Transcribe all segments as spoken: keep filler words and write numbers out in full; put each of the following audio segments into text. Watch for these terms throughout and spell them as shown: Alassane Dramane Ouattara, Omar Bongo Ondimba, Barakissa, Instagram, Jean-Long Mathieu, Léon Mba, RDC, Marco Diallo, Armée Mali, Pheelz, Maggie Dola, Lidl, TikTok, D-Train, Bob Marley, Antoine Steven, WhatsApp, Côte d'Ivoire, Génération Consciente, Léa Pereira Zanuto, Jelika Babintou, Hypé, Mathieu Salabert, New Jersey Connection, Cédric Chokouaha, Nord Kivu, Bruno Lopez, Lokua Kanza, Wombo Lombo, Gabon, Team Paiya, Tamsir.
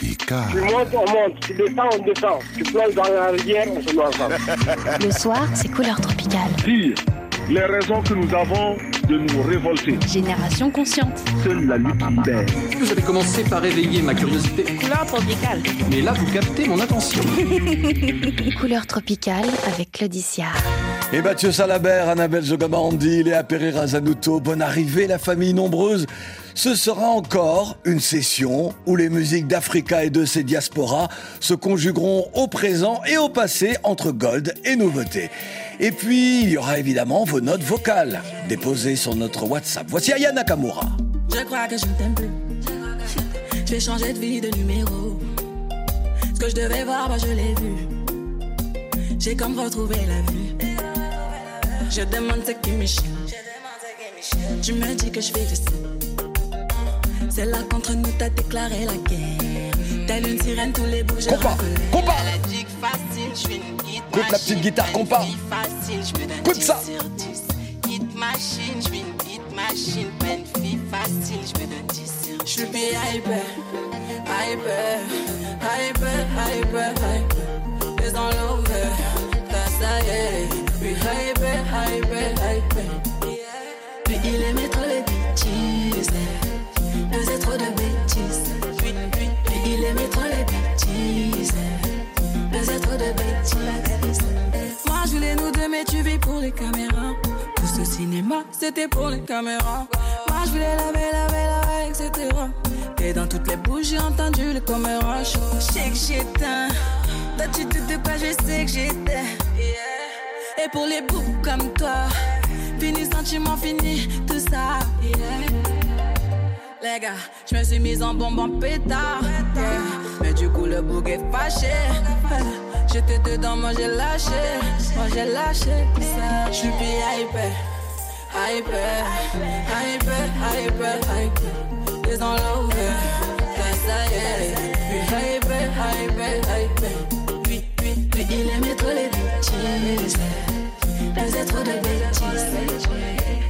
Picard. Tu montes, on monte. Tu descends, on descend. Tu plonges dans la rivière, on se met ensemble. Le soir, c'est couleur tropicale. Dire les raisons que nous avons de nous révolter. Génération consciente. Seule la lutte libère. Vous avez commencé par éveiller ma curiosité. Couleur tropicale. Mais là, vous captez mon attention. Couleur tropicale avec Claudy Siar. Et Mathieu Salabert, Annabelle Zogamandi, Léa Pereira Zanuto, bonne arrivée, la famille nombreuse. Ce sera encore une session où les musiques d'Africa et de ses diasporas se conjugueront au présent et au passé entre gold et nouveauté. Et puis, il y aura évidemment vos notes vocales déposées sur notre WhatsApp. Voici Aya Nakamura. Je crois que je ne t'aime plus. Je vais changer de vie, de numéro. Ce que je devais voir, bah je l'ai vu. J'ai comme retrouvé la vue. Je demande ce qui me chie. Tu me dis que je fais du sang. C'est là qu'entre nous t'as déclaré la guerre. Telle une sirène tous les bouts je reconnais. Compa, coupe la petite guitare, compa. Coupe ça. Hit machine, je suis une hit machine. Peine fille facile, je me donne dix sur dix. Je suis hyper, hyper, hyper, hyper, hyper. T'es dans l'over, t'as ça y est. Puis hyper, hyper, hyper. Puis il aimait trop les bitches. Faisait trop de bêtises. Puis, puis, puis il aimait trop les bitches. Faisait trop de bêtises. Moi je voulais nous deux mais tu vis pour les caméras. Tout ce cinéma c'était pour les caméras. Moi je voulais laver, laver, laver, et cetera. Et dans toutes les bouches j'ai entendu le commérage. Je sais que j'étais. Toi tu te doutes de quoi je sais que j'étais. Et pour les boucs comme toi, fini sentiment, fini tout ça. Yeah. Les gars, je me suis mise en bombe en pétard. Yeah. Mais du coup, le bouc est fâché. J'étais dedans, moi j'ai lâché. Moi j'ai lâché tout ça. Je suis hyper, hyper, hyper, hyper, hyper. T'es dans l'over, t'as ça, yeah. Puis hyper, hyper, hyper. Puis, puis, puis, il aimait trop les bitches. Faisait trop de bêtises.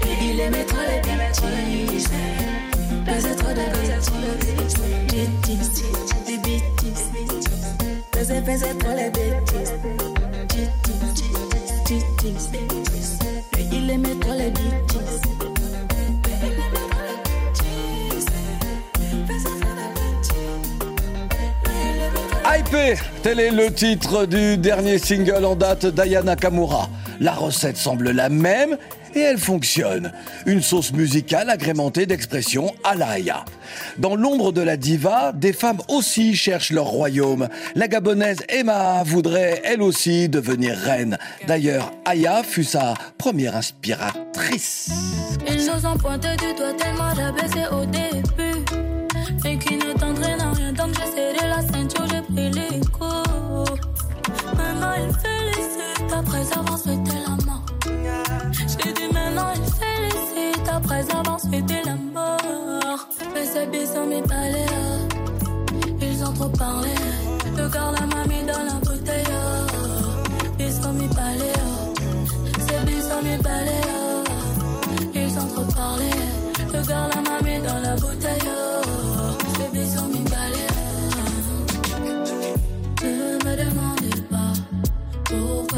Et il aimait trop les bêtises. Faisait trop de bêtises. Bêtises, des bêtises. Faisait, faisait trop les bêtises. Bêtises, bêtises, bêtises. Et il aimait trop les bêtises. Hypé, tel est le titre du dernier single en date d'Aya Nakamura. La recette semble la même et elle fonctionne. Une sauce musicale agrémentée d'expressions à la Aya. Dans l'ombre de la diva, des femmes aussi cherchent leur royaume. La gabonaise Emma voudrait elle aussi devenir reine. D'ailleurs, Aya fut sa première inspiratrice. Ils nous ont pointé du doigt tellement j'abaissais au début. Et qui ne t'entraîne à rien donc j'ai serré la ceinture, j'ai pris les coups. Maintenant il félicite, après avoir souhaité la mort. J'ai dit maintenant il félicite, après avoir souhaité la mort. Mais ces billes sont mes palais, ils ont trop parlé. Le corps la mamie dans la bouteille, ils sont mes palais. Ces billes sont mes palais, ils ont trop parlé. Le corps la mamie dans la bouteille.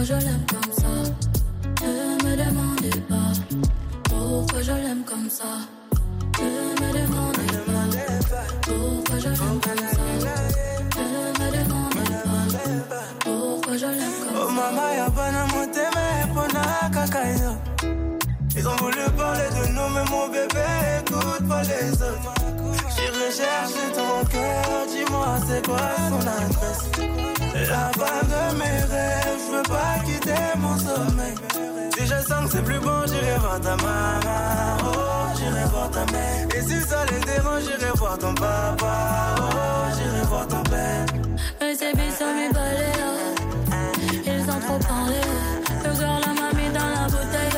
Je l'aime comme ça. Ne me demandez pas pourquoi je l'aime comme ça. Ne me demandez pas pourquoi je l'aime comme ça. Ne me demandez pas pourquoi je l'aime comme ça. Oh maman y'a pas na monté mais pona kakaïa. Ils ont voulu parler de nous mais mon bébé écoute pas les autres. J'y recherche ton cœur, dis-moi c'est quoi son adresse. La barre de mes rêves, je veux pas quitter mon sommeil. Si je sens que c'est plus bon, j'irai voir ta maman. Oh, j'irai voir ta mère. Et si ça les dérange, j'irai voir ton papa. Oh, j'irai voir ton père. Mais c'est bien ça, mes balais. Ils ont trop parlé. Le gars, la mamie dans la bouteille.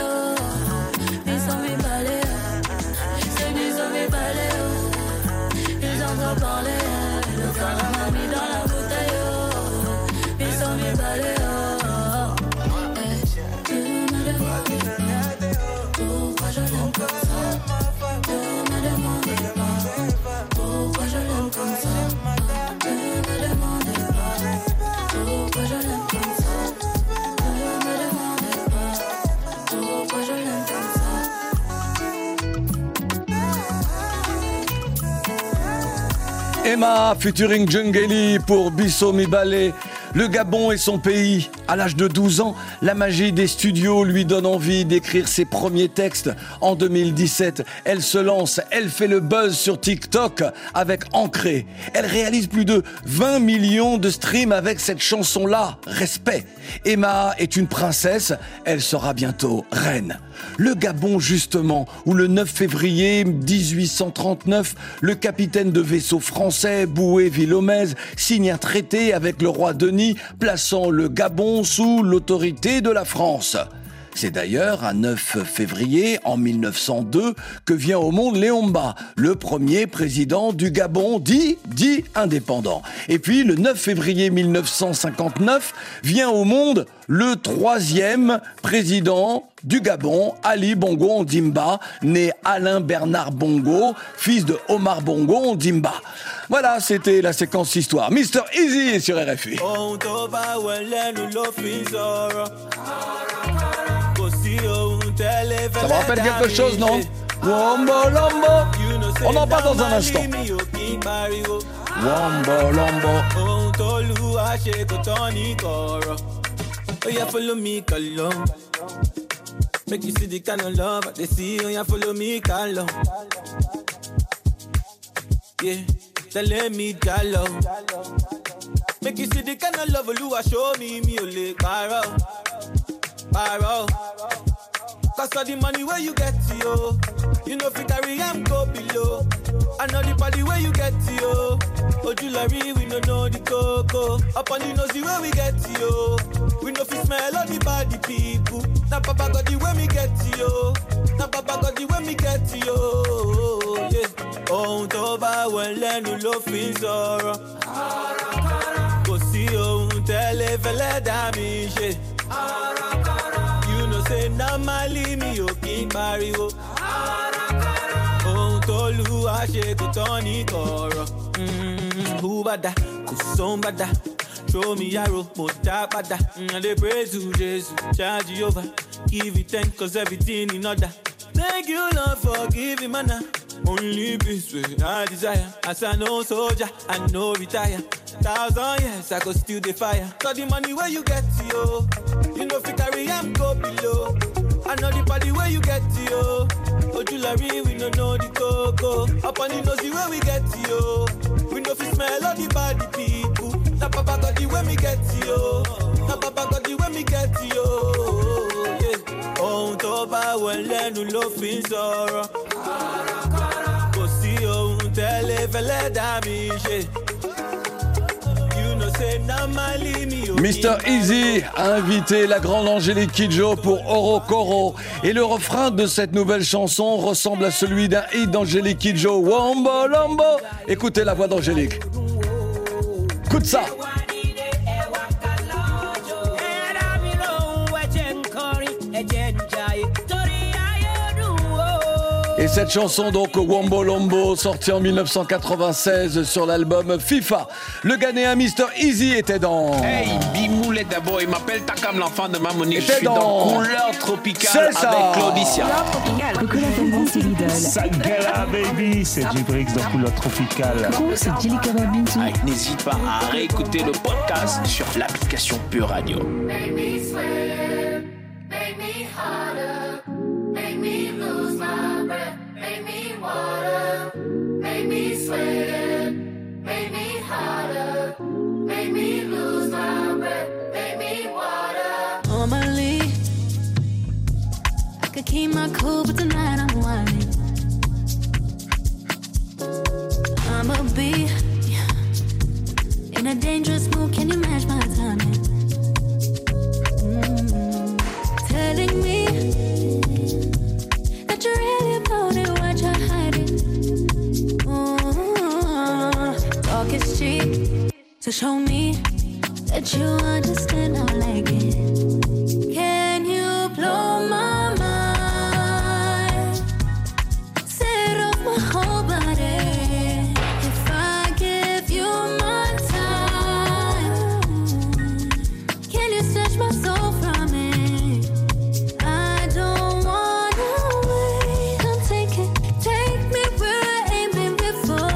Ils sont mes balais. C'est bien ça, mes balais. Ils ont trop parlé. Le gars, la mamie dans la bouteille. Pourquoi je l'aime comme ça? Ne me demandez pas pourquoi je l'aime. Emma, featuring Jungeli pour Bisso Mibale. Le Gabon est son pays. À l'âge de douze ans, la magie des studios lui donne envie d'écrire ses premiers textes. En deux mille dix-sept, elle se lance, elle fait le buzz sur TikTok avec Ancré. Elle réalise plus de vingt millions de streams avec cette chanson-là. Respect. Emma est une princesse, elle sera bientôt reine. Le Gabon, justement, où le neuf février mille huit cent trente-neuf, le capitaine de vaisseau français, Boué Vilomèze, signe un traité avec le roi Denis, plaçant le Gabon sous l'autorité de la France. C'est d'ailleurs un neuf février en mille neuf cent deux que vient au monde Léon Mba, le premier président du Gabon dit, dit indépendant. Et puis le neuf février mille neuf cent cinquante-neuf vient au monde le troisième président du Gabon, Ali Bongo Ondimba, né Alain Bernard Bongo, fils de Omar Bongo Ondimba. Voilà, c'était la séquence histoire. mister Easy sur R F I. Ça me rappelle quelque chose, non? Wombo Lombo. On en parle dans un instant. Wombo Lombo. Oh, yeah, follow me, Kalom. Make you see the kind of love they see. Oh, yeah, follow me, Kalom. Yeah, then let me Kalom. Make you see the kind of love you are show me, me only Paro, Paro. Cause all the money where you get to, yo, you know if you carry them go below. I know the party where you get to, yo. Oh, jewelry, we don't know the cocoa. Up on the nosy where we get to, yo. We know if you smell all the body people. Now Papa got the way we get to, yo. Now Papa got the way we get to, yo. Yeah. Oh, Toba, well, then you love me, Zoro. Go see, oh, tell if I let damage. You know, say, now my limit, you keep married. Tolu ashe kutoni koro. Mmm, hubada, kusombada. Show me yaro, motabada. And they praise you, Jesus, charge you over. Give you thanks, cause everything in order. Thank you, Lord, for giving manna. Only peace with I desire. As I no soldier, I no retire. Thousand years, I go still the fire. So the money where you get to, yo. You know if you carry, I'm go below. I know the party where you get to, yo. Oh, jewelry, we don't know the cocoa. Up on the nosy where we get to, yo. We know if you smell all the body people. That Papa got the way we get to, yo. That Papa got the way we get to, yo. Oh, Toba, well, then you love me, Zoro. Go see, oh, tell if I let damage. mister Easy a invité la grande Angélique Kidjo pour Oro Koro. Et le refrain de cette nouvelle chanson ressemble à celui d'un hit d'Angélique Kidjo, Wombo Lombo. Écoutez la voix d'Angélique. Écoute ça. Et cette chanson, donc, Wombo Lombo, sortie en mille neuf cent quatre-vingt-seize sur l'album FIFA. Le Ghanéen mister Easy était dans... Hey, Bimoulet d'abord, il m'appelle Takam, l'enfant de ma Monique. Je suis dans, dans Couleur Tropicale avec Claudy Siar. Coucou la famille, c'est Lidl. Sagala Baby, c'est Jibrix dans Couleur Tropicale. Coucou, c'est Jelika Babintou. Ah, n'hésite pas à réécouter le podcast sur l'application Pure Radio. Make me sweat, make me harder, make me lose my... Make me water, make me sweat, make me harder, make me lose my breath, make me water. Normally, I could keep my cool, but tonight I'm whining. I'm a bee in a dangerous mood, can you match my timing? Mm-hmm. Telling me that you're really about it, why you're hiding? Ooh, talk is cheap, so show me that you understand I like it. Can you blow my mind? Set off my whole body. If I give you my time, can you snatch my soul from it? I don't want. Take me where I ain't been before.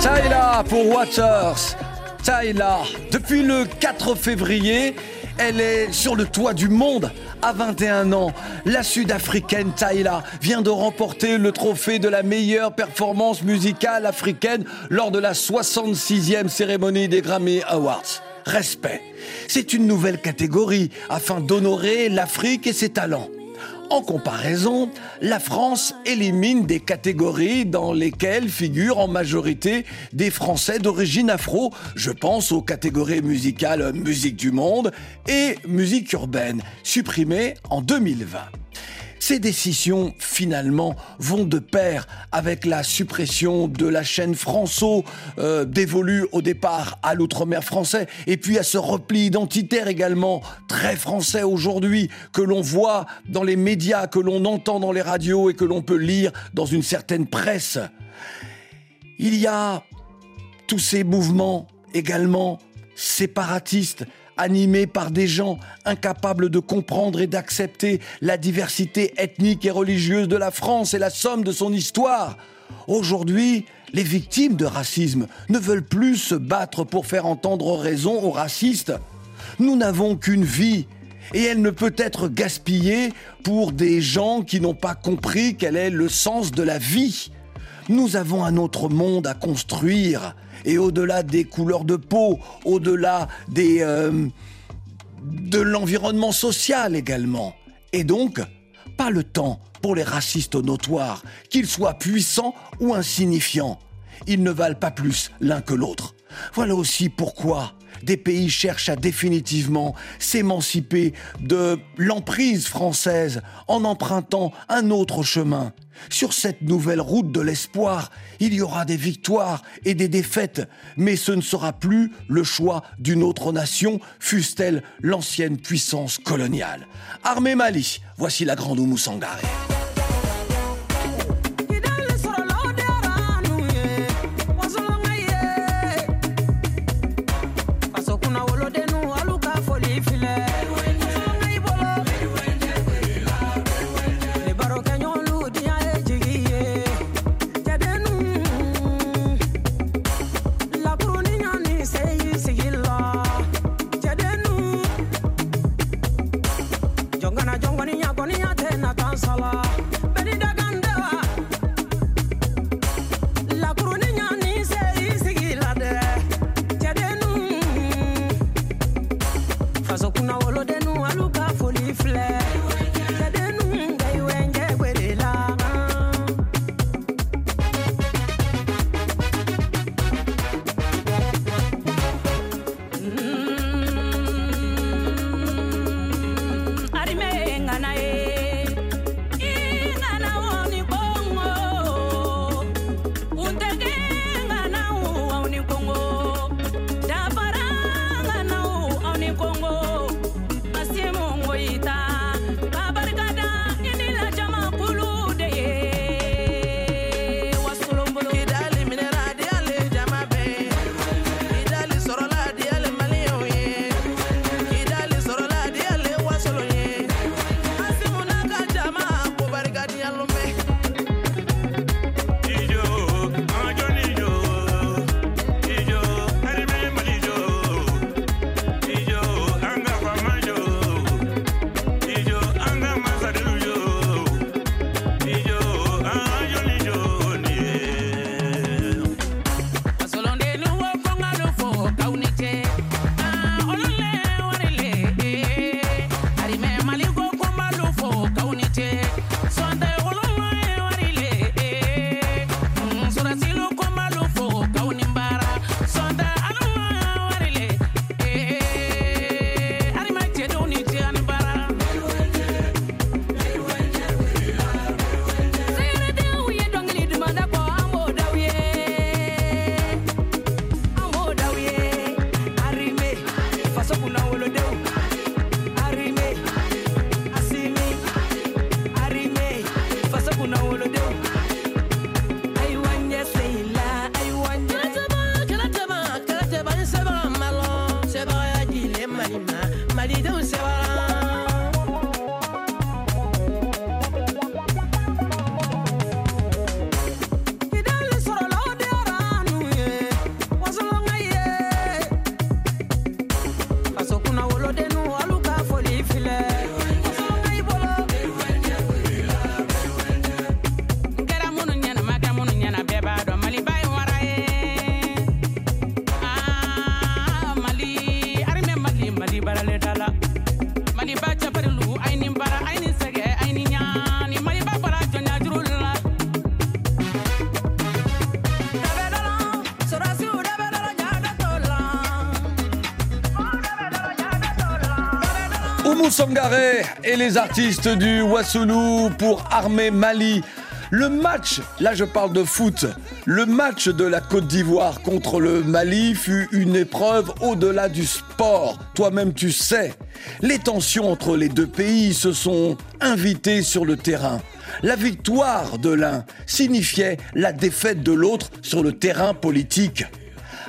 Tyla pour Watchers. Tyla, depuis le quatre février, elle est sur le toit du monde à vingt et un ans. La Sud-Africaine Tyla vient de remporter le trophée de la meilleure performance musicale africaine lors de la soixante-sixième cérémonie des Grammy Awards. Respect. C'est une nouvelle catégorie afin d'honorer l'Afrique et ses talents. En comparaison, la France élimine des catégories dans lesquelles figurent en majorité des Français d'origine afro. Je pense aux catégories musicales Musique du Monde et Musique urbaine, supprimées en deux mille vingt. Ces décisions, finalement, vont de pair avec la suppression de la chaîne Franço, euh, dévolue au départ à l'outre-mer français, et puis à ce repli identitaire également, très français aujourd'hui, que l'on voit dans les médias, que l'on entend dans les radios et que l'on peut lire dans une certaine presse. Il y a tous ces mouvements également séparatistes, animés par des gens incapables de comprendre et d'accepter la diversité ethnique et religieuse de la France et la somme de son histoire. Aujourd'hui, les victimes de racisme ne veulent plus se battre pour faire entendre raison aux racistes. Nous n'avons qu'une vie et elle ne peut être gaspillée pour des gens qui n'ont pas compris quel est le sens de la vie. Nous avons un autre monde à construire. Et au-delà des couleurs de peau, au-delà des, euh, de l'environnement social également. Et donc, pas le temps pour les racistes notoires, qu'ils soient puissants ou insignifiants. Ils ne valent pas plus l'un que l'autre. Voilà aussi pourquoi des pays cherchent à définitivement s'émanciper de l'emprise française en empruntant un autre chemin. Sur cette nouvelle route de l'espoir, il y aura des victoires et des défaites, mais ce ne sera plus le choix d'une autre nation, fût-elle l'ancienne puissance coloniale. Armée Mali, voici la grande Oumou Sangaré. Simon. Sangaré et les artistes du Wassoulou pour armer Mali. Le match, là je parle de foot, le match de la Côte d'Ivoire contre le Mali fut une épreuve au-delà du sport. Toi-même tu sais, les tensions entre les deux pays se sont invitées sur le terrain. La victoire de l'un signifiait la défaite de l'autre sur le terrain politique.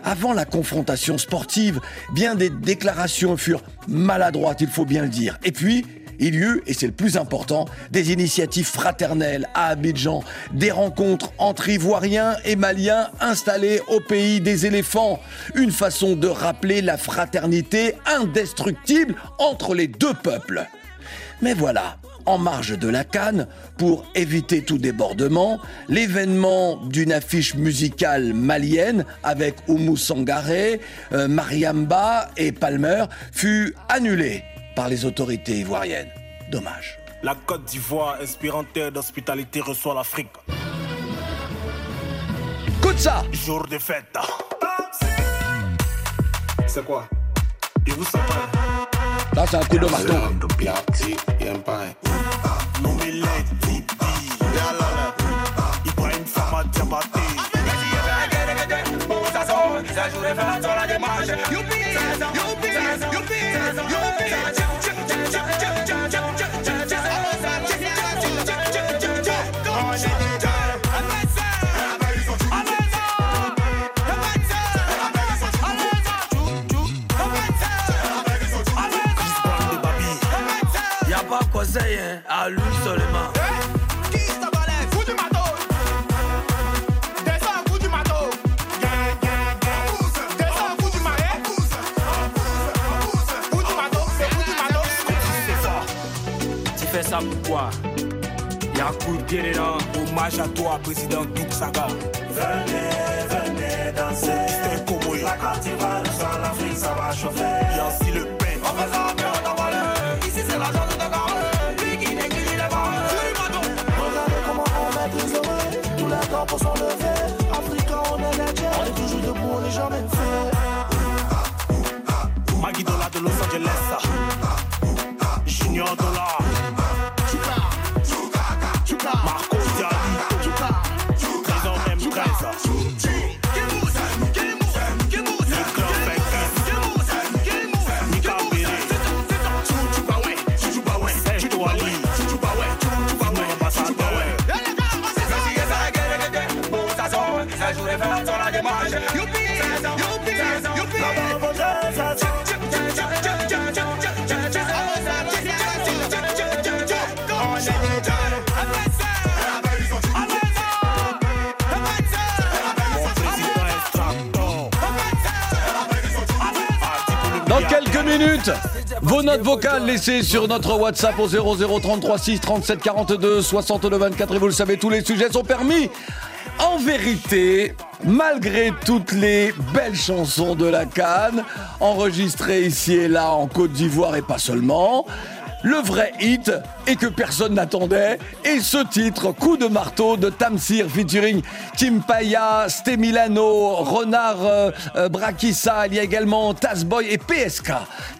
Avant la confrontation sportive, bien des déclarations furent maladroites, il faut bien le dire. Et puis, il y eut, et c'est le plus important, des initiatives fraternelles à Abidjan, des rencontres entre Ivoiriens et Maliens installés au pays des éléphants. Une façon de rappeler la fraternité indestructible entre les deux peuples. Mais voilà, en marge de la CAN, pour éviter tout débordement, l'événement d'une affiche musicale malienne avec Oumou Sangaré, euh, Mariamba et Palmer fut annulé par les autorités ivoiriennes. Dommage. La Côte d'Ivoire, inspirante terre d'hospitalité, reçoit l'Afrique. Koutsa. Jour de fête. C'est quoi? Et vous savez? Là, c'est un coup de marteau. À lui seulement. Qui se balèze? Coup du matos. Descends, coup du matos. Descends, coup du matos. Coup du matos, c'est coup du matos. C'est ça. Tu fais ça pourquoi? Y'a coup de pied dedans. Hommage à toi, président Douksaga. Venez, venez danser. C'est comme oui. La Côte d'Ivoire, sans l'Afrique, ça va chauffer. Y'a aussi le pain. On fait ça, on t'en parle. Ici, c'est la journée de gare. Pour s'enlever, Africain on est l'éternel, on est toujours debout, on n'est jamais fait. Maggie Dola de Los Angeles, Junior Dola, Chuka, Chuka, Chuka, Marco Diallo, Chuka, Chuka, les hommes M treize. Dans quelques minutes, vos notes vocales laissées sur notre WhatsApp au zéro zéro trente-trois six trente-sept quarante-deux soixante-deux vingt-quatre et vous le savez, tous les sujets sont permis. En vérité, malgré toutes les belles chansons de la CAN, enregistrées ici et là en Côte d'Ivoire et pas seulement, le vrai hit, et que personne n'attendait, est ce titre, Coup de marteau de Tamsir, featuring Team Paiya, Ste Milano, Renard, euh, euh, Barakissa, il y a également Tazeboy et P S K.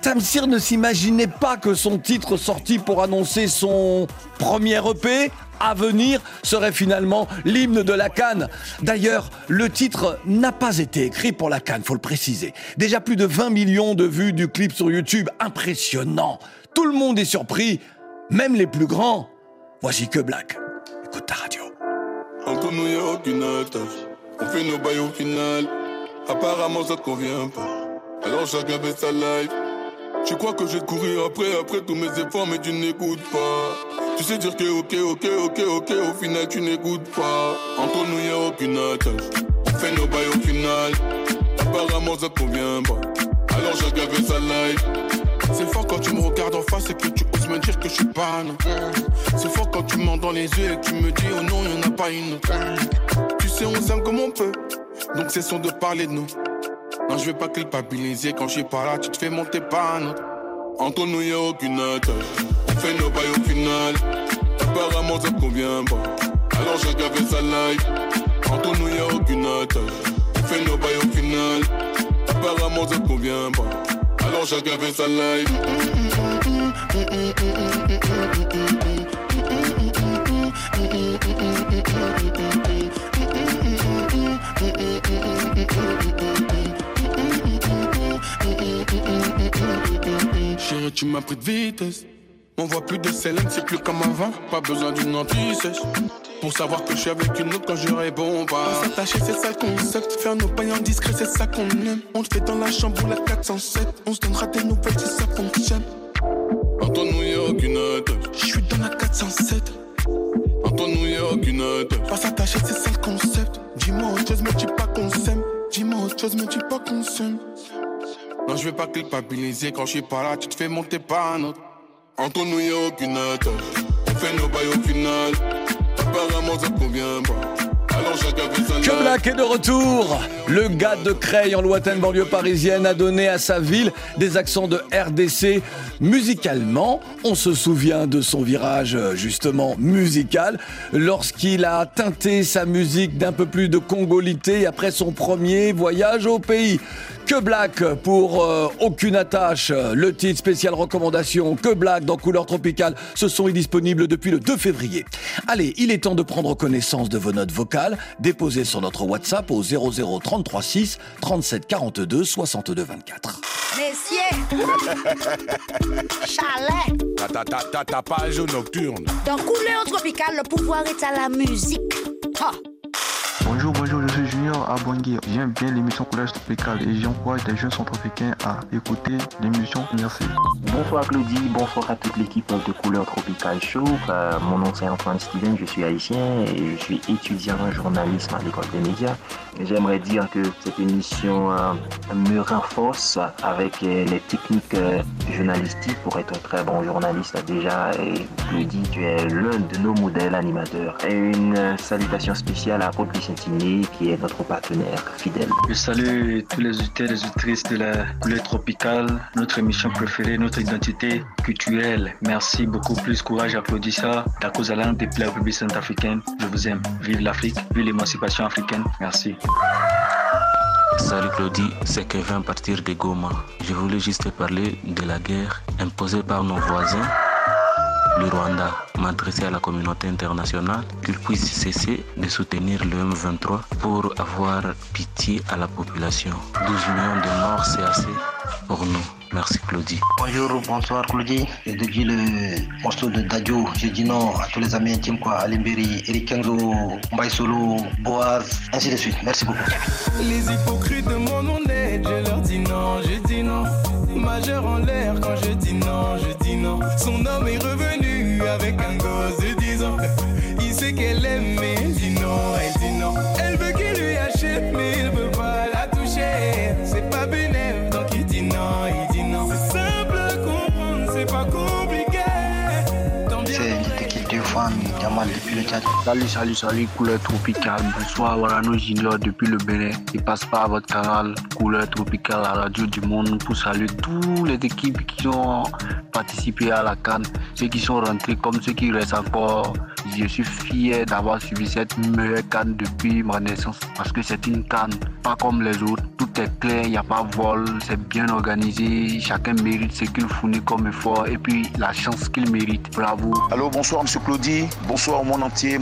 Tamsir ne s'imaginait pas que son titre sorti pour annoncer son premier E P à venir serait finalement l'hymne de la CAN. D'ailleurs, le titre n'a pas été écrit pour la CAN, faut le préciser. Déjà plus de vingt millions de vues du clip sur YouTube, impressionnant. Tout le monde est surpris, même les plus grands. Voici Keblack. Écoute ta radio. Entre nous, y'a aucune attache. On fait nos bails au final. Apparemment, ça te convient pas. Alors chacun fait sa life. Tu crois que je vais te courir après, après tous mes efforts, mais tu n'écoutes pas. Tu sais dire que ok, ok, ok, ok, au final, tu n'écoutes pas. Entre nous, y'a aucune attache. On fait nos bails au final. Apparemment, ça te convient pas. Alors chacun fait sa life. C'est fort quand tu me regardes en face et que tu oses me dire que je suis pas un mmh. C'est fort quand tu mens dans les yeux et que tu me dis oh non y'en a pas une autre mmh. Tu sais on s'aime comme on peut, donc cessons de parler de nous. Non je vais pas culpabiliser, quand je suis pas là tu te fais monter par un autre. Entre nous y'a aucune attache, on fait nos bails au final. Apparemment ça te convient pas, alors chacun fait sa life. Entre nous y'a aucune attache, on fait nos bails au final. Apparemment ça te convient pas, alors chacun fait sa life. Chérie, tu m'as pris de vitesse. On voit plus de célèbres, c'est plus comme avant. Pas besoin d'une anti-sèche pour savoir que je suis avec une autre quand je réponds pas. On s'attacher, c'est ça le concept. Faire nos pailles en discret, c'est ça qu'on aime. On le fait dans la chambre ou la quatre cent sept. On se donnera des nouvelles si ça fonctionne. Entre nous, y'a aucune attache. Je suis dans la quatre cent sept. Entre nous, y'a aucune attache. Pas s'attacher, c'est ça le concept. Dis-moi autre chose, me dis pas qu'on s'aime. Dis-moi autre chose, me dis pas qu'on s'aime. Non, je vais pas culpabiliser quand je suis pas là. Tu te fais monter par un autre. Entre nous, y'a aucune attache. On fait nos bails au final. Apparemment, ça convient pas. Alors, chacun fait sa life. Keblack est de retour. Le gars de Creil, en lointaine banlieue parisienne, a donné à sa ville des accents de R D C. Musicalement, on se souvient de son virage, justement, musical, lorsqu'il a teinté sa musique d'un peu plus de congolité après son premier voyage au pays. Keblack pour euh, Aucune Attache, le titre spécial recommandation Keblack dans Couleur Tropicale. Ce son est disponible depuis le deux février. Allez, il est temps de prendre connaissance de vos notes vocales, déposées sur notre WhatsApp au zéro zéro trente-trois six trente-sept quarante-deux soixante-deux vingt-quatre. Messieurs, chalet, ta, ta, ta, ta, ta page nocturne. Dans Couleur Tropicale, le pouvoir est à la musique. Ha. Bonjour, bonjour, je suis Junior Abouangui. J'aime bien l'émission Couleur Tropicale et j'encourage les jeunes centrafricains à écouter l'émission. Merci. Bonsoir Claudy, bonsoir à toute l'équipe de Couleur Tropicale Show. Euh, mon nom c'est Antoine Steven, je suis haïtien et je suis étudiant en journalisme à l'école des médias. J'aimerais dire que cette émission euh, me renforce avec euh, les techniques euh, journalistiques pour être un très bon journaliste déjà. Et Claudy, tu es l'un de nos modèles animateurs. Et une euh, salutation spéciale à Côte qui est notre partenaire fidèle. Je salue tous les auditeurs et les autrices de la Couleur Tropicale, notre émission préférée, notre identité culturelle. Merci beaucoup, plus courage, applaudis ça. La cause à l'âme des peuples République centrafricaine, je vous aime. Vive l'Afrique, vive l'émancipation africaine. Merci. Salut Claudy, c'est Kevin à partir de Goma. Je voulais juste parler de la guerre imposée par nos voisins. Le Rwanda m'adressait à la communauté internationale qu'il puisse cesser de soutenir le M vingt-trois pour avoir pitié à la population. douze millions de morts, c'est assez pour nous. Merci Claudie. Bonjour, bonsoir Claudie. Je dédie le morceau de Dadjo. Je dis non à tous les amis intimes, quoi. Alimberi, Eric Kenzo, Mbaye Solo, Boaz, ainsi de suite. Merci beaucoup. Les hypocrites de mon nom d'aide, je leur dis non, je dis non. Majeur en l'air quand je dis non, je dis non. Son homme est revenu avec un gosse de dix ans. Il sait qu'elle aime mais elle dit non, elle dit non. Elle veut qu'il lui achète mais il veut pas la toucher. C'est pas bénéf donc il dit non, il dit non. C'est simple à comprendre, c'est pas compliqué. C'est l'équipe de femmes, Jamal depuis le Tchad. Salut, salut, salut, Couleur Tropicale. Bonsoir, Warano Junior depuis le Bénin. Et passe par votre canal Couleur Tropicale, la radio du monde, pour saluer toutes les équipes qui ont participé à la CAN, ceux qui sont rentrés comme ceux qui restent encore. Je suis fier d'avoir suivi cette meilleure CAN depuis ma naissance, parce que c'est une CAN pas comme les autres. Tout est clair, il n'y a pas de vol, c'est bien organisé, chacun mérite ce qu'il fournit comme effort et puis la chance qu'il mérite. Bravo. Allô, bonsoir Monsieur Claudy, bonsoir au monde entier,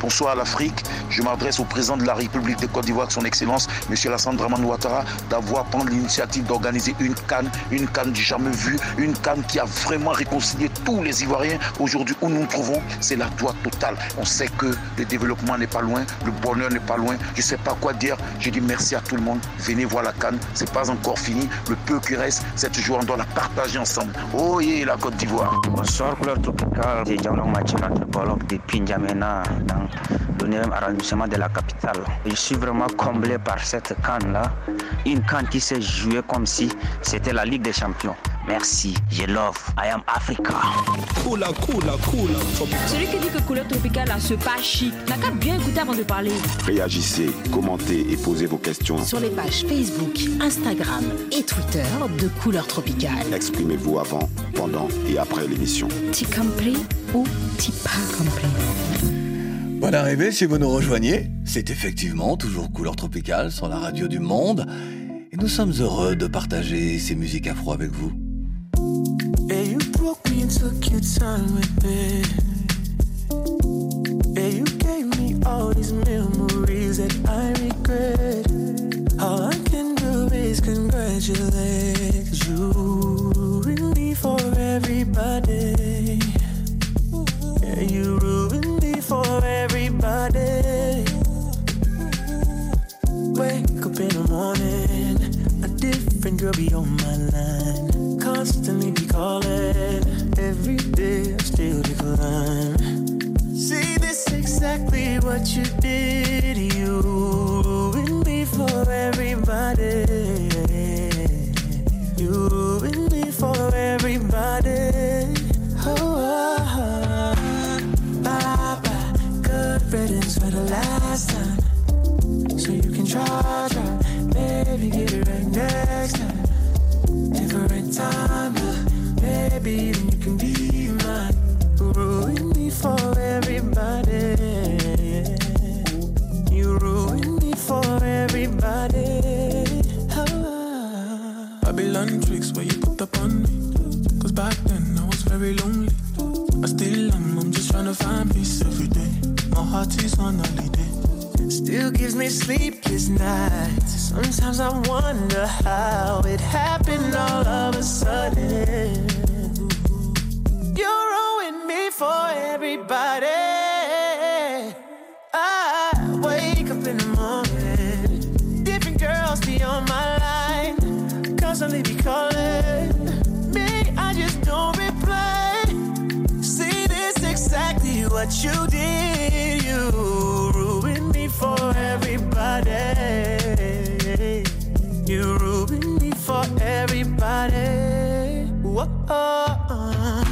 bonsoir à l'Afrique. Je m'adresse au président de la République de Côte d'Ivoire, son Excellence, Monsieur Alassane Dramane Ouattara, d'avoir pris l'initiative d'organiser une CAN, une CAN du jamais vue, une CAN qui a vraiment réconcilié tous les Ivoiriens. Aujourd'hui, où nous nous trouvons, c'est la joie totale. On sait que le développement n'est pas loin, le bonheur n'est pas loin. Je ne sais pas quoi dire. Je dis merci à tout le monde. Venez voir la CAN, c'est pas encore fini. Le peu qui reste, c'est toujours on doit la partager ensemble. Oh yeah, la Côte d'Ivoire. Bonsoir Couleur Tropicale. J'ai Jean-Long Mathieu, anthropologue depuis N'Djamena, dans le neuvième arrondissement de la capitale. Je suis vraiment comblé par cette CAN-là. Une CAN qui s'est jouée comme si c'était la Ligue des Champions. Merci, je love, I am Africa. Coula, coula, coula. Celui qui dit que Couleur Tropicale a ce pas chic n'a qu'à bien écouter avant de parler. Réagissez, commentez et posez vos questions sur les pages Facebook, Instagram et Twitter de Couleur Tropicale. Exprimez-vous avant, pendant et après l'émission. T'y compris ou t'y pas compris. Bonne arrivée si vous nous rejoignez. C'est effectivement toujours Couleur Tropicale sur la radio du monde. Nous sommes heureux de partager ces musiques afro avec vous. Girl be on my line, constantly be calling. Every day I still decline. See, this exactly what you did. You ruined me for everybody. You ruined me for everybody. Oh, oh, oh. Bye bye, good riddance for the last time. So you can try, try. Maybe get it right next time. Different time, yeah. Maybe then you can be mine. Ruin me for everybody. You ruin me for everybody. Oh. Babylon tricks where you put up on me. Cause back then I was very lonely. I still am, I'm just trying to find peace every day. My heart is on holiday. Still gives me sleepless nights. Sometimes I wonder how it happened all of a sudden. You ruined me for everybody. I wake up in the morning, different girls be on my line, constantly be calling. Me, I just don't reply. See, this exactly what you did. You ruined me for everybody. You ruin me for everybody. Whoa, uh,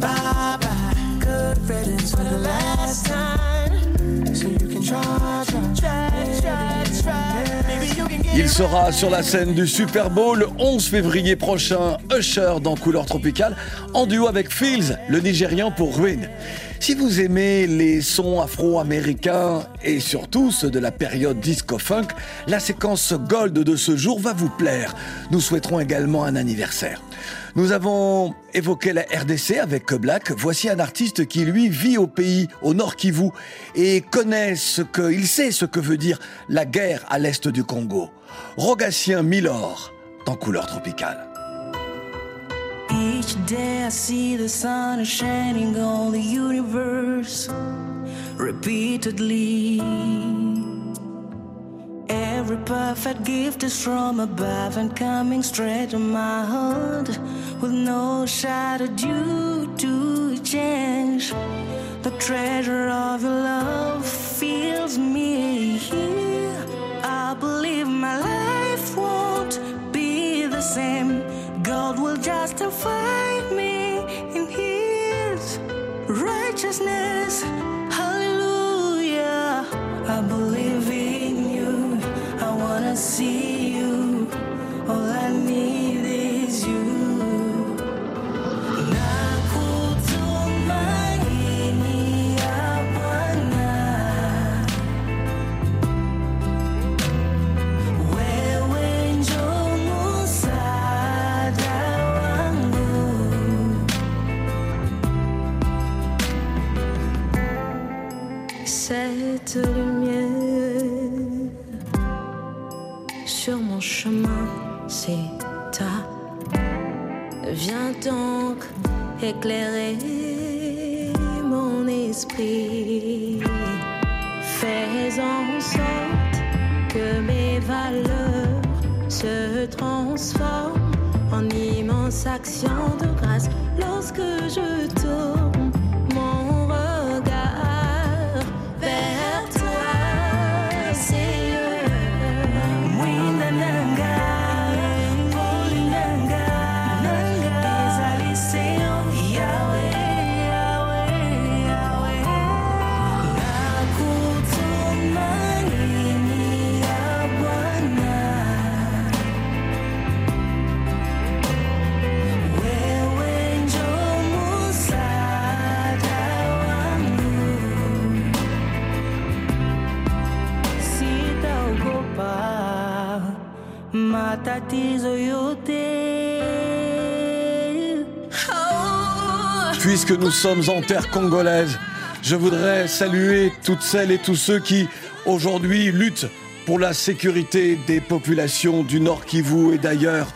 bye bye. Good riddance for the last time. So you can try, try, try, try, try. Maybe you can get. Il sera sur la scène du Super Bowl le onze février prochain. Usher dans Couleur Tropicale en duo avec Pheelz, le Nigérian pour Ruin. Si vous aimez les sons afro-américains et surtout ceux de la période disco-funk, la séquence Gold de ce jour va vous plaire. Nous souhaiterons également un anniversaire. Nous avons évoqué la R D C avec Keblack. Voici un artiste qui, lui, vit au pays, au Nord Kivu, et connaît ce que, il sait ce que veut dire la guerre à l'est du Congo. Rogatien Milor, dans Couleur Tropicale. Each day I see the sun shining on the universe repeatedly. Every perfect gift is from above and coming straight to my heart with no shadow due to change. The treasure of your love fills me here. I believe my life won't be the same. God will justify me in His righteousness. Hallelujah. I believe in you. I wanna see you. All I need is you. Cette lumière sur mon chemin s'éteint. Viens donc éclairer mon esprit. Fais en sorte que mes valeurs se transforment en immense action de grâce. Lorsque je tourne mon regard vers toi, Seigneur, Mwinda Nanga, Poli Nanga, Nanga, Désalé Seigneur, Yahweh, Yahweh, Yahweh. Nakutuma nini ya Bwana, wewe njo Musa. matatizo yote. Puisque nous sommes en terre congolaise, je voudrais saluer toutes celles et tous ceux qui, aujourd'hui, luttent pour la sécurité des populations du Nord Kivu et d'ailleurs,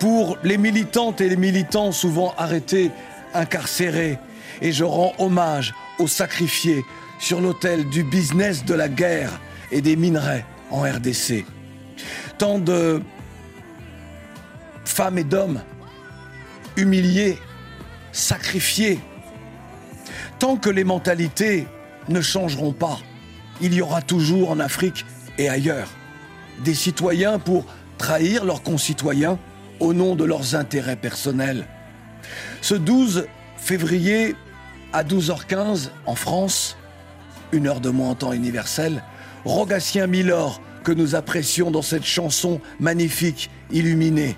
pour les militantes et les militants souvent arrêtés, incarcérés. Et je rends hommage aux sacrifiés sur l'autel du business de la guerre et des minerais en R D C. Tant de femmes et d'hommes humiliés, sacrifiés. Tant que les mentalités ne changeront pas, il y aura toujours en Afrique et ailleurs des citoyens pour trahir leurs concitoyens au nom de leurs intérêts personnels. Ce douze février, à douze heures quinze, en France, une heure de moins en temps universel, Rogatien Milor, que nous apprécions dans cette chanson magnifique, illuminée.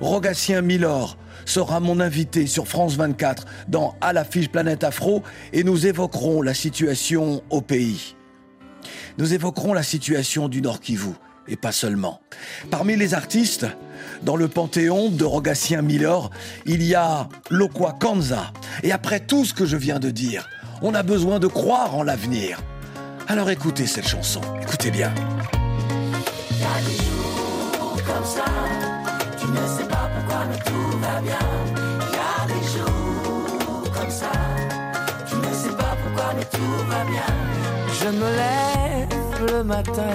Rogatien Milor sera mon invité sur France vingt-quatre dans À l'affiche Planète Afro et nous évoquerons la situation au pays. Nous évoquerons la situation du Nord Kivu, et pas seulement. Parmi les artistes, dans le panthéon de Rogatien Milor, il y a Lokua Kanza. Et après tout ce que je viens de dire, on a besoin de croire en l'avenir. Alors écoutez cette chanson, écoutez bien. Il y a des jours comme ça, tu ne sais pas pourquoi mais tout va bien. Il y a des jours comme ça, tu ne sais pas pourquoi mais tout va bien. Je me lève le matin,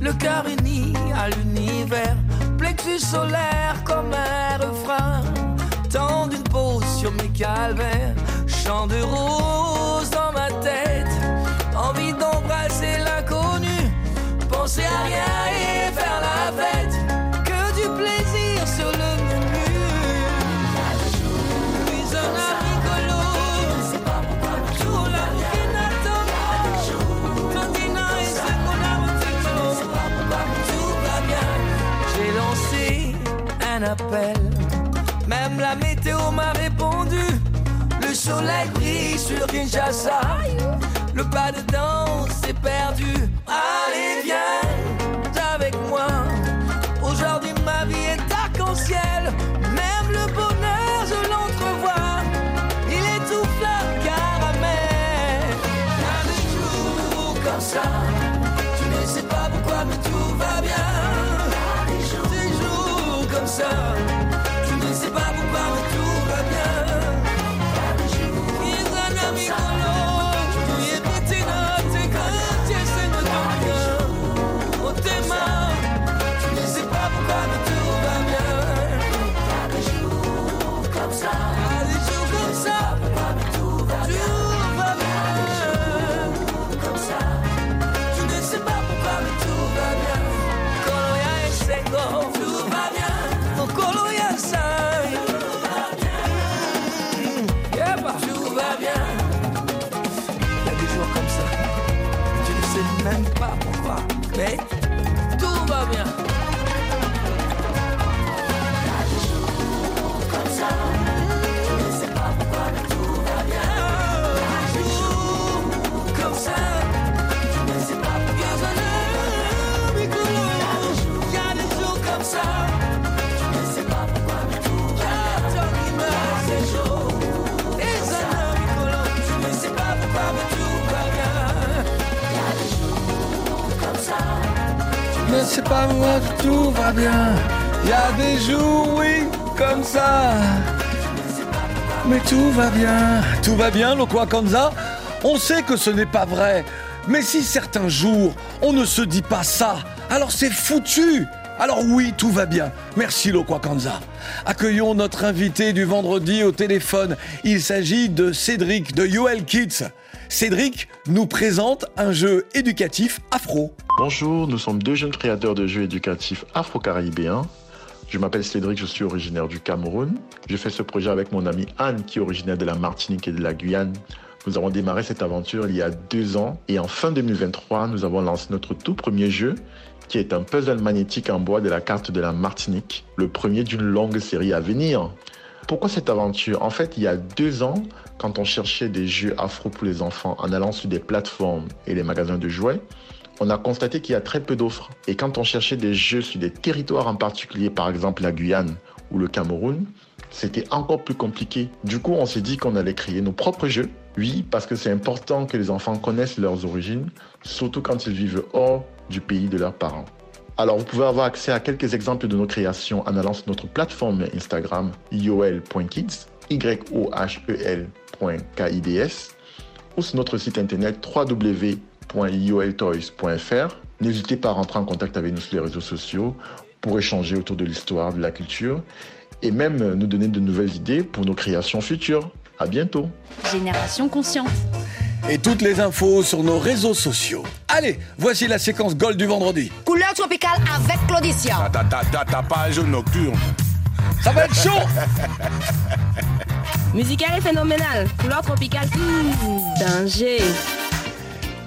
le cœur uni à l'univers. Plexus solaire comme un refrain, tendre une pause sur mes calvaires. Chant de rose dans ma tête, envie d'embrasser l'inconnu, penser à rien et faire la fête. Que du plaisir sur le menu. Puis un agricolo, je sais pas pourquoi le jour la Burkina Faso, Mandina et Sakola, je sais pas pourquoi tout va bien. J'ai lancé un appel, même la météo m'a répondu. Le soleil brille sur Kinshasa, le pas de danse est perdu. Allez, viens avec moi, aujourd'hui ma vie est arc-en-ciel. Même le bonheur je l'entrevois, il est tout fleur caramel. Il y a des jours comme ça, tu ne sais pas pourquoi mais tout va bien. Il y a des jours, des jours comme ça. Même pas pourquoi, mais tout va bien. Il y a des jours comme ça, je ne sais pas pourquoi, mais tout va bien. Il y a des jours comme ça, je ne sais pas pourquoi, mais tout va bien. Il y a des jours comme ça, je ne sais pas pourquoi, mais tout va bien. Il y a des jours comme ça, je ne sais pas pourquoi, mais tout va bien. Je ne sais pas moi que tout va bien. Il y a des jours, oui, comme ça. Mais tout va bien. Tout va bien, Lokua Kanza. On sait que ce n'est pas vrai. Mais si certains jours, on ne se dit pas ça, alors c'est foutu. Alors oui, tout va bien. Merci, Lokua Kanza. Accueillons notre invité du vendredi au téléphone. Il s'agit de Cédric, de Yohel Kids. Cédric nous présente un jeu éducatif afro. Bonjour, nous sommes deux jeunes créateurs de jeux éducatifs afro-caribéens. Je m'appelle Cédric, je suis originaire du Cameroun. Je fais ce projet avec mon amie Anne, qui est originaire de la Martinique et de la Guyane. Nous avons démarré cette aventure il y a deux ans et en fin deux mille vingt-trois, nous avons lancé notre tout premier jeu, qui est un puzzle magnétique en bois de la carte de la Martinique, le premier d'une longue série à venir. Pourquoi cette aventure? En fait, il y a deux ans, quand on cherchait des jeux afro pour les enfants en allant sur des plateformes et les magasins de jouets, on a constaté qu'il y a très peu d'offres. Et quand on cherchait des jeux sur des territoires en particulier, par exemple la Guyane ou le Cameroun, c'était encore plus compliqué. Du coup, on s'est dit qu'on allait créer nos propres jeux. Oui, parce que c'est important que les enfants connaissent leurs origines, surtout quand ils vivent hors du pays de leurs parents. Alors, vous pouvez avoir accès à quelques exemples de nos créations en allant sur notre plateforme Instagram yohel point kids, y o h e l point kids, ou sur notre site internet w w w point yohel toys point f r. N'hésitez pas à rentrer en contact avec nous sur les réseaux sociaux pour échanger autour de l'histoire, de la culture et même nous donner de nouvelles idées pour nos créations futures. À bientôt. Génération Consciente. Et toutes les infos sur nos réseaux sociaux. Allez, voici la séquence Gold du vendredi. Couleur tropicale avec Claudy Siar. Ta, ta, ta, ta page nocturne. Ça va être chaud. Musicale et phénoménale. Couleur tropicale. Mmh, danger.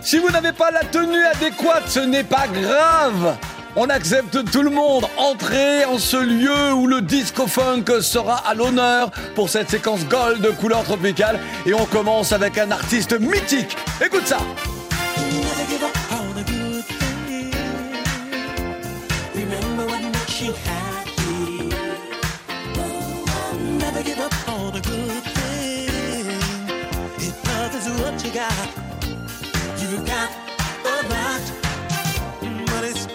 Si vous n'avez pas la tenue adéquate, ce n'est pas grave. On accepte tout le monde. Entrez en ce lieu où le disco funk sera à l'honneur pour cette séquence gold de couleur tropicale. Et on commence avec un artiste mythique. Écoute ça.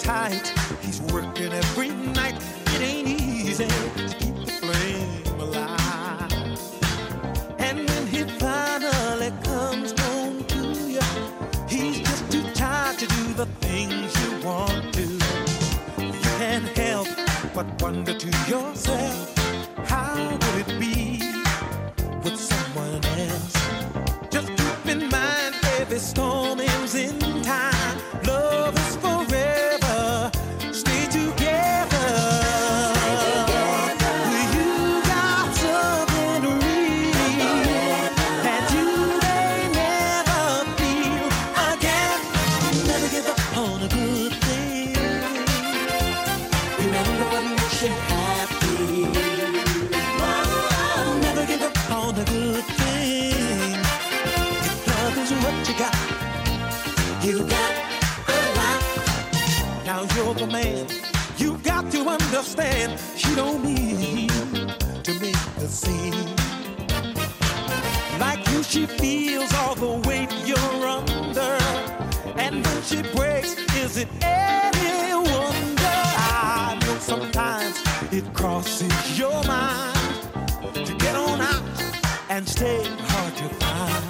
Tight. He's working every night. It ain't easy to keep the flame alive. And when he finally comes home to you, he's just too tired to do the things you want to. You can't help but wonder to yourself, how would it be with someone else? Just keep in mind, every storm ends in time. Love is forever. Man, you got to understand, she don't need to make a scene. Like you, she feels all the weight you're under, and when she breaks, is it any wonder? I know sometimes it crosses your mind to get on out and stay hard to find.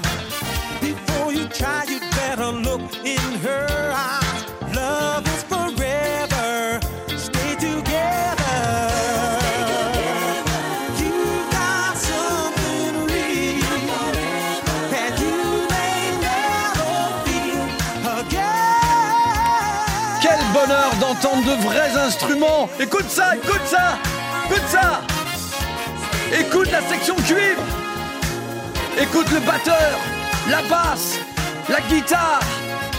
Before you try, you better look in her eyes. Love is forever. Quel bonheur d'entendre de vrais instruments. Écoute ça, écoute ça, écoute ça. Écoute la section cuivre. Écoute le batteur, la basse, la guitare.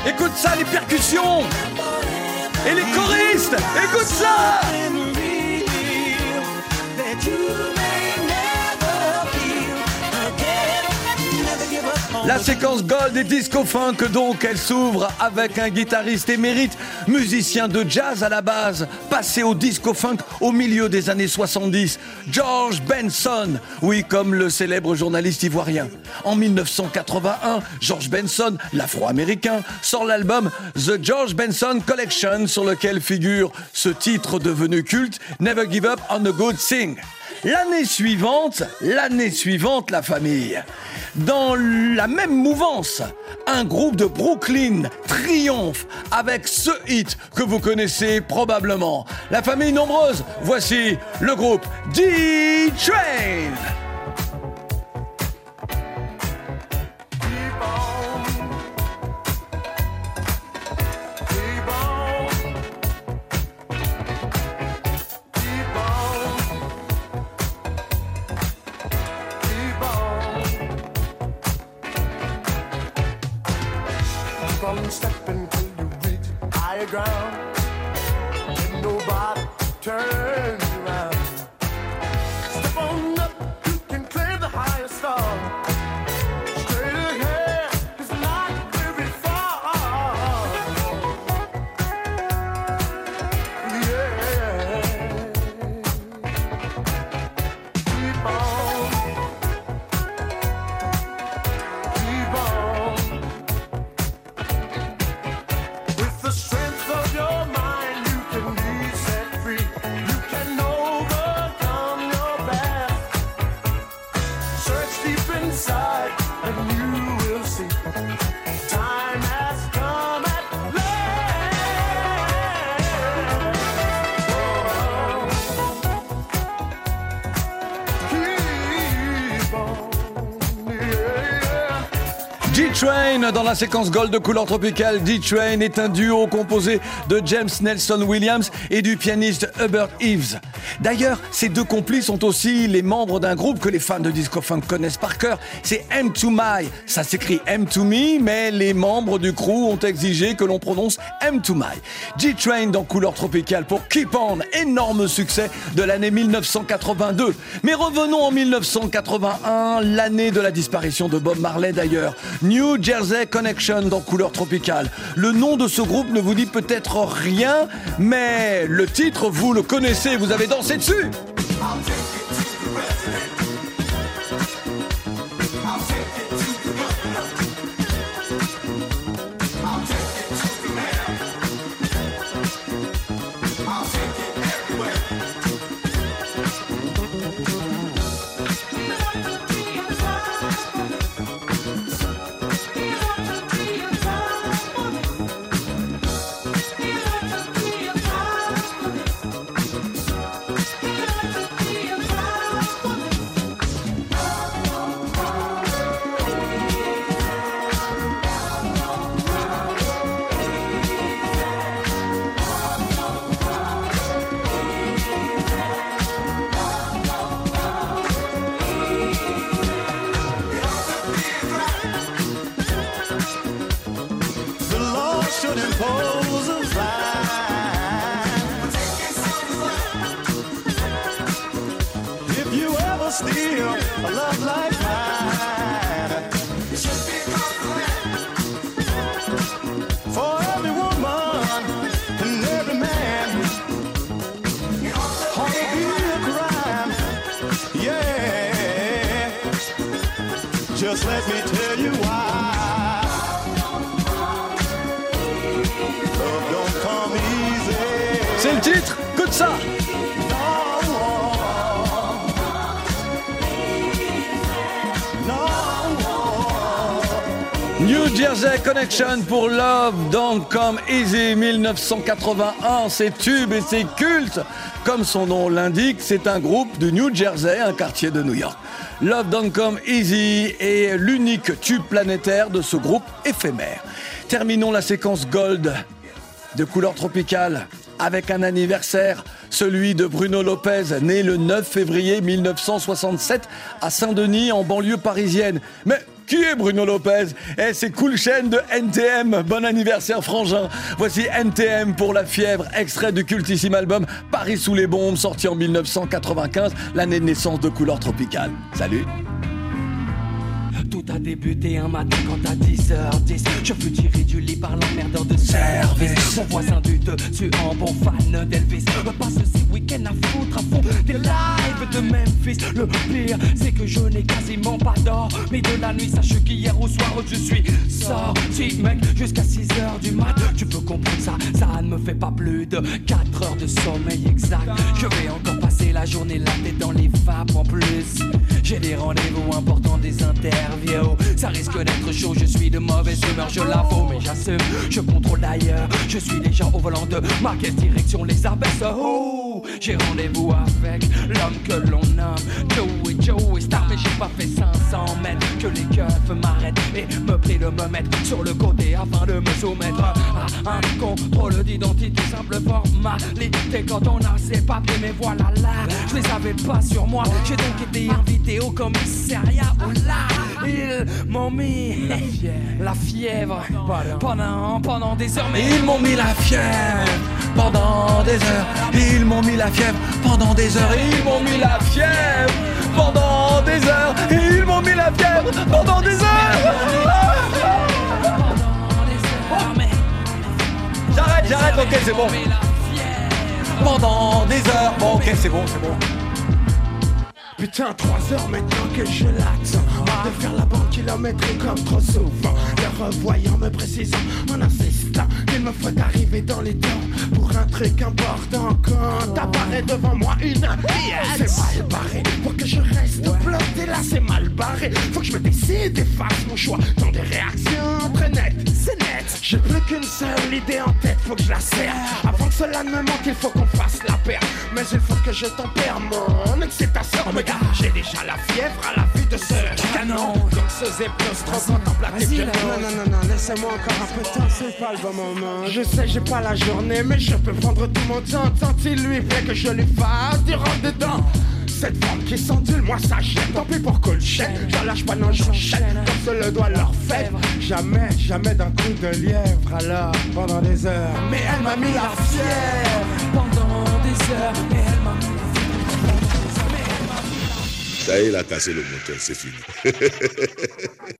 Écoute ça, les percussions. Et les choristes, écoute ça! La séquence gold et disco funk donc, elle s'ouvre avec un guitariste émérite, musicien de jazz à la base, passé au disco funk au milieu des années soixante-dix, Georges Benson, oui comme le célèbre journaliste ivoirien. En dix-neuf cent quatre-vingt-un, Georges Benson, l'afro-américain, sort l'album The George Benson Collection sur lequel figure ce titre devenu culte, Never Give Up on a Good Thing. L'année suivante, l'année suivante, la famille. Dans la même mouvance, un groupe de Brooklyn triomphe avec ce hit que vous connaissez probablement. La famille nombreuse, voici le groupe D-Train. Step until you reach higher ground, and nobody turns around. Step on up, you can claim the higher star. Straight ahead, it's not very far. D-Train dans la séquence Gold de couleur tropicale. D-Train est un duo composé de James Nelson Williams et du pianiste Hubert Eaves. D'ailleurs, ces deux complices sont aussi les membres d'un groupe que les fans de disco funk connaissent par cœur. C'est M to My. Ça s'écrit M to Me, mais les membres du crew ont exigé que l'on prononce M to My. D-Train dans couleur tropicale pour Keep On, énorme succès de l'année mille neuf cent quatre-vingt-deux. Mais revenons en mille neuf cent quatre-vingt-un, l'année de la disparition de Bob Marley d'ailleurs. New Jersey Connection dans couleur tropicale. Le nom de ce groupe ne vous dit peut-être rien, mais le titre, vous le connaissez, vous avez dansé dessus. C'est le titre, que de ça. New Jersey Connection pour Love Don't Come Easy mille neuf cent quatre-vingt-un, c'est tube et c'est culte. Comme son nom l'indique, c'est un groupe du New Jersey, un quartier de New York. Love Don't Come Easy est l'unique tube planétaire de ce groupe éphémère. Terminons la séquence Gold de couleur tropicale avec un anniversaire, celui de Bruno Lopez, né le neuf février mille neuf cent soixante-sept à Saint-Denis en banlieue parisienne. Mais qui est Bruno Lopez ? Eh, c'est Cool Chaîne de N T M. Bon anniversaire, frangin. Voici N T M pour la fièvre, extrait du cultissime album Paris sous les bombes, sorti en mille neuf cent quatre-vingt-quinze, l'année de naissance de couleur tropicale. Salut. Tout a débuté un matin quand à dix heures dix je fus tiré du lit par l'emmerdeur de service. Mon voisin du dessus en bon fan d'Elvis me passe ces week-ends à foutre à fond des lives de Memphis. Le pire c'est que je n'ai quasiment pas d'or, mais de la nuit sache qu'hier au soir je suis sorti mec jusqu'à six heures du mat. Tu peux comprendre ça, ça ne me fait pas plus de quatre heures de sommeil exact. Je vais encore passer la journée là tête dans les vapes, en plus j'ai des rendez-vous importants, des interviews. Ça risque d'être chaud, je suis de mauvaise humeur, je l'avoue, mais j'assume, je contrôle d'ailleurs. Je suis déjà au volant de ma quelle direction les abaisse. Oh, j'ai rendez-vous avec l'homme que l'on nomme Joey, Joey Star, mais j'ai pas fait cinq cents mètres que les keufs m'arrêtent et me prient de me mettre sur le côté afin de me soumettre à un contrôle d'identité, simple formalité quand on a ses papiers. Mais voilà là, je les avais pas sur moi, j'ai donc été invité au commissariat. Oh là, ils m'ont mis la fièvre, la fièvre pendant, pendant, pendant des heures. Mais ils m'ont mis la fièvre pendant des heures. Ils m'ont mis la fièvre pendant des heures. Ils m'ont mis la fièvre pendant des heures. Ils m'ont mis la fièvre pendant des heures. J'arrête, j'arrête, ok c'est bon. Pendant des heures, bon ok c'est bon, c'est bon. Putain, trois heures maintenant que je l'attends. De faire la bande kilométrique comme trop souvent. Le revoyant me précisant, mon insistant, il me faut arriver dans les temps pour un truc important. Quand t'apparaît devant moi une pièce, c'est mal barré pour que je reste bloqué là, c'est mal barré. Faut que je me décide et fasse mon choix dans des réactions très nettes, c'est net. tête. J'ai plus qu'une seule idée en tête, faut que je la serre. Avant que cela ne me manque, il faut qu'on fasse la paire. Mais il faut que je tempère mon excitation. Oh, regarde, j'ai déjà la fièvre à la vue de ce canon. Danseuse et plus trop contemplative. Vas-y, là, non, non, non, non, laissez-moi encore un peu de temps, c'est pas le bon moment. Je sais, j'ai pas la journée, mais je peux prendre tout mon temps. Tant il lui plaît que je lui fasse du rentre-dedans. Cette forme qui s'endule, moi ça jette. Tant pis pour que le chèque, j'en lâche pas, non j'enchaîne. Comme se le doit leur fèvre. Jamais, jamais d'un coup de lièvre. Alors, pendant des heures, mais elle m'a mis la fièvre. Pendant des heures, mais elle m'a mis la fièvre. Ça y est, elle a cassé le moteur, c'est fini.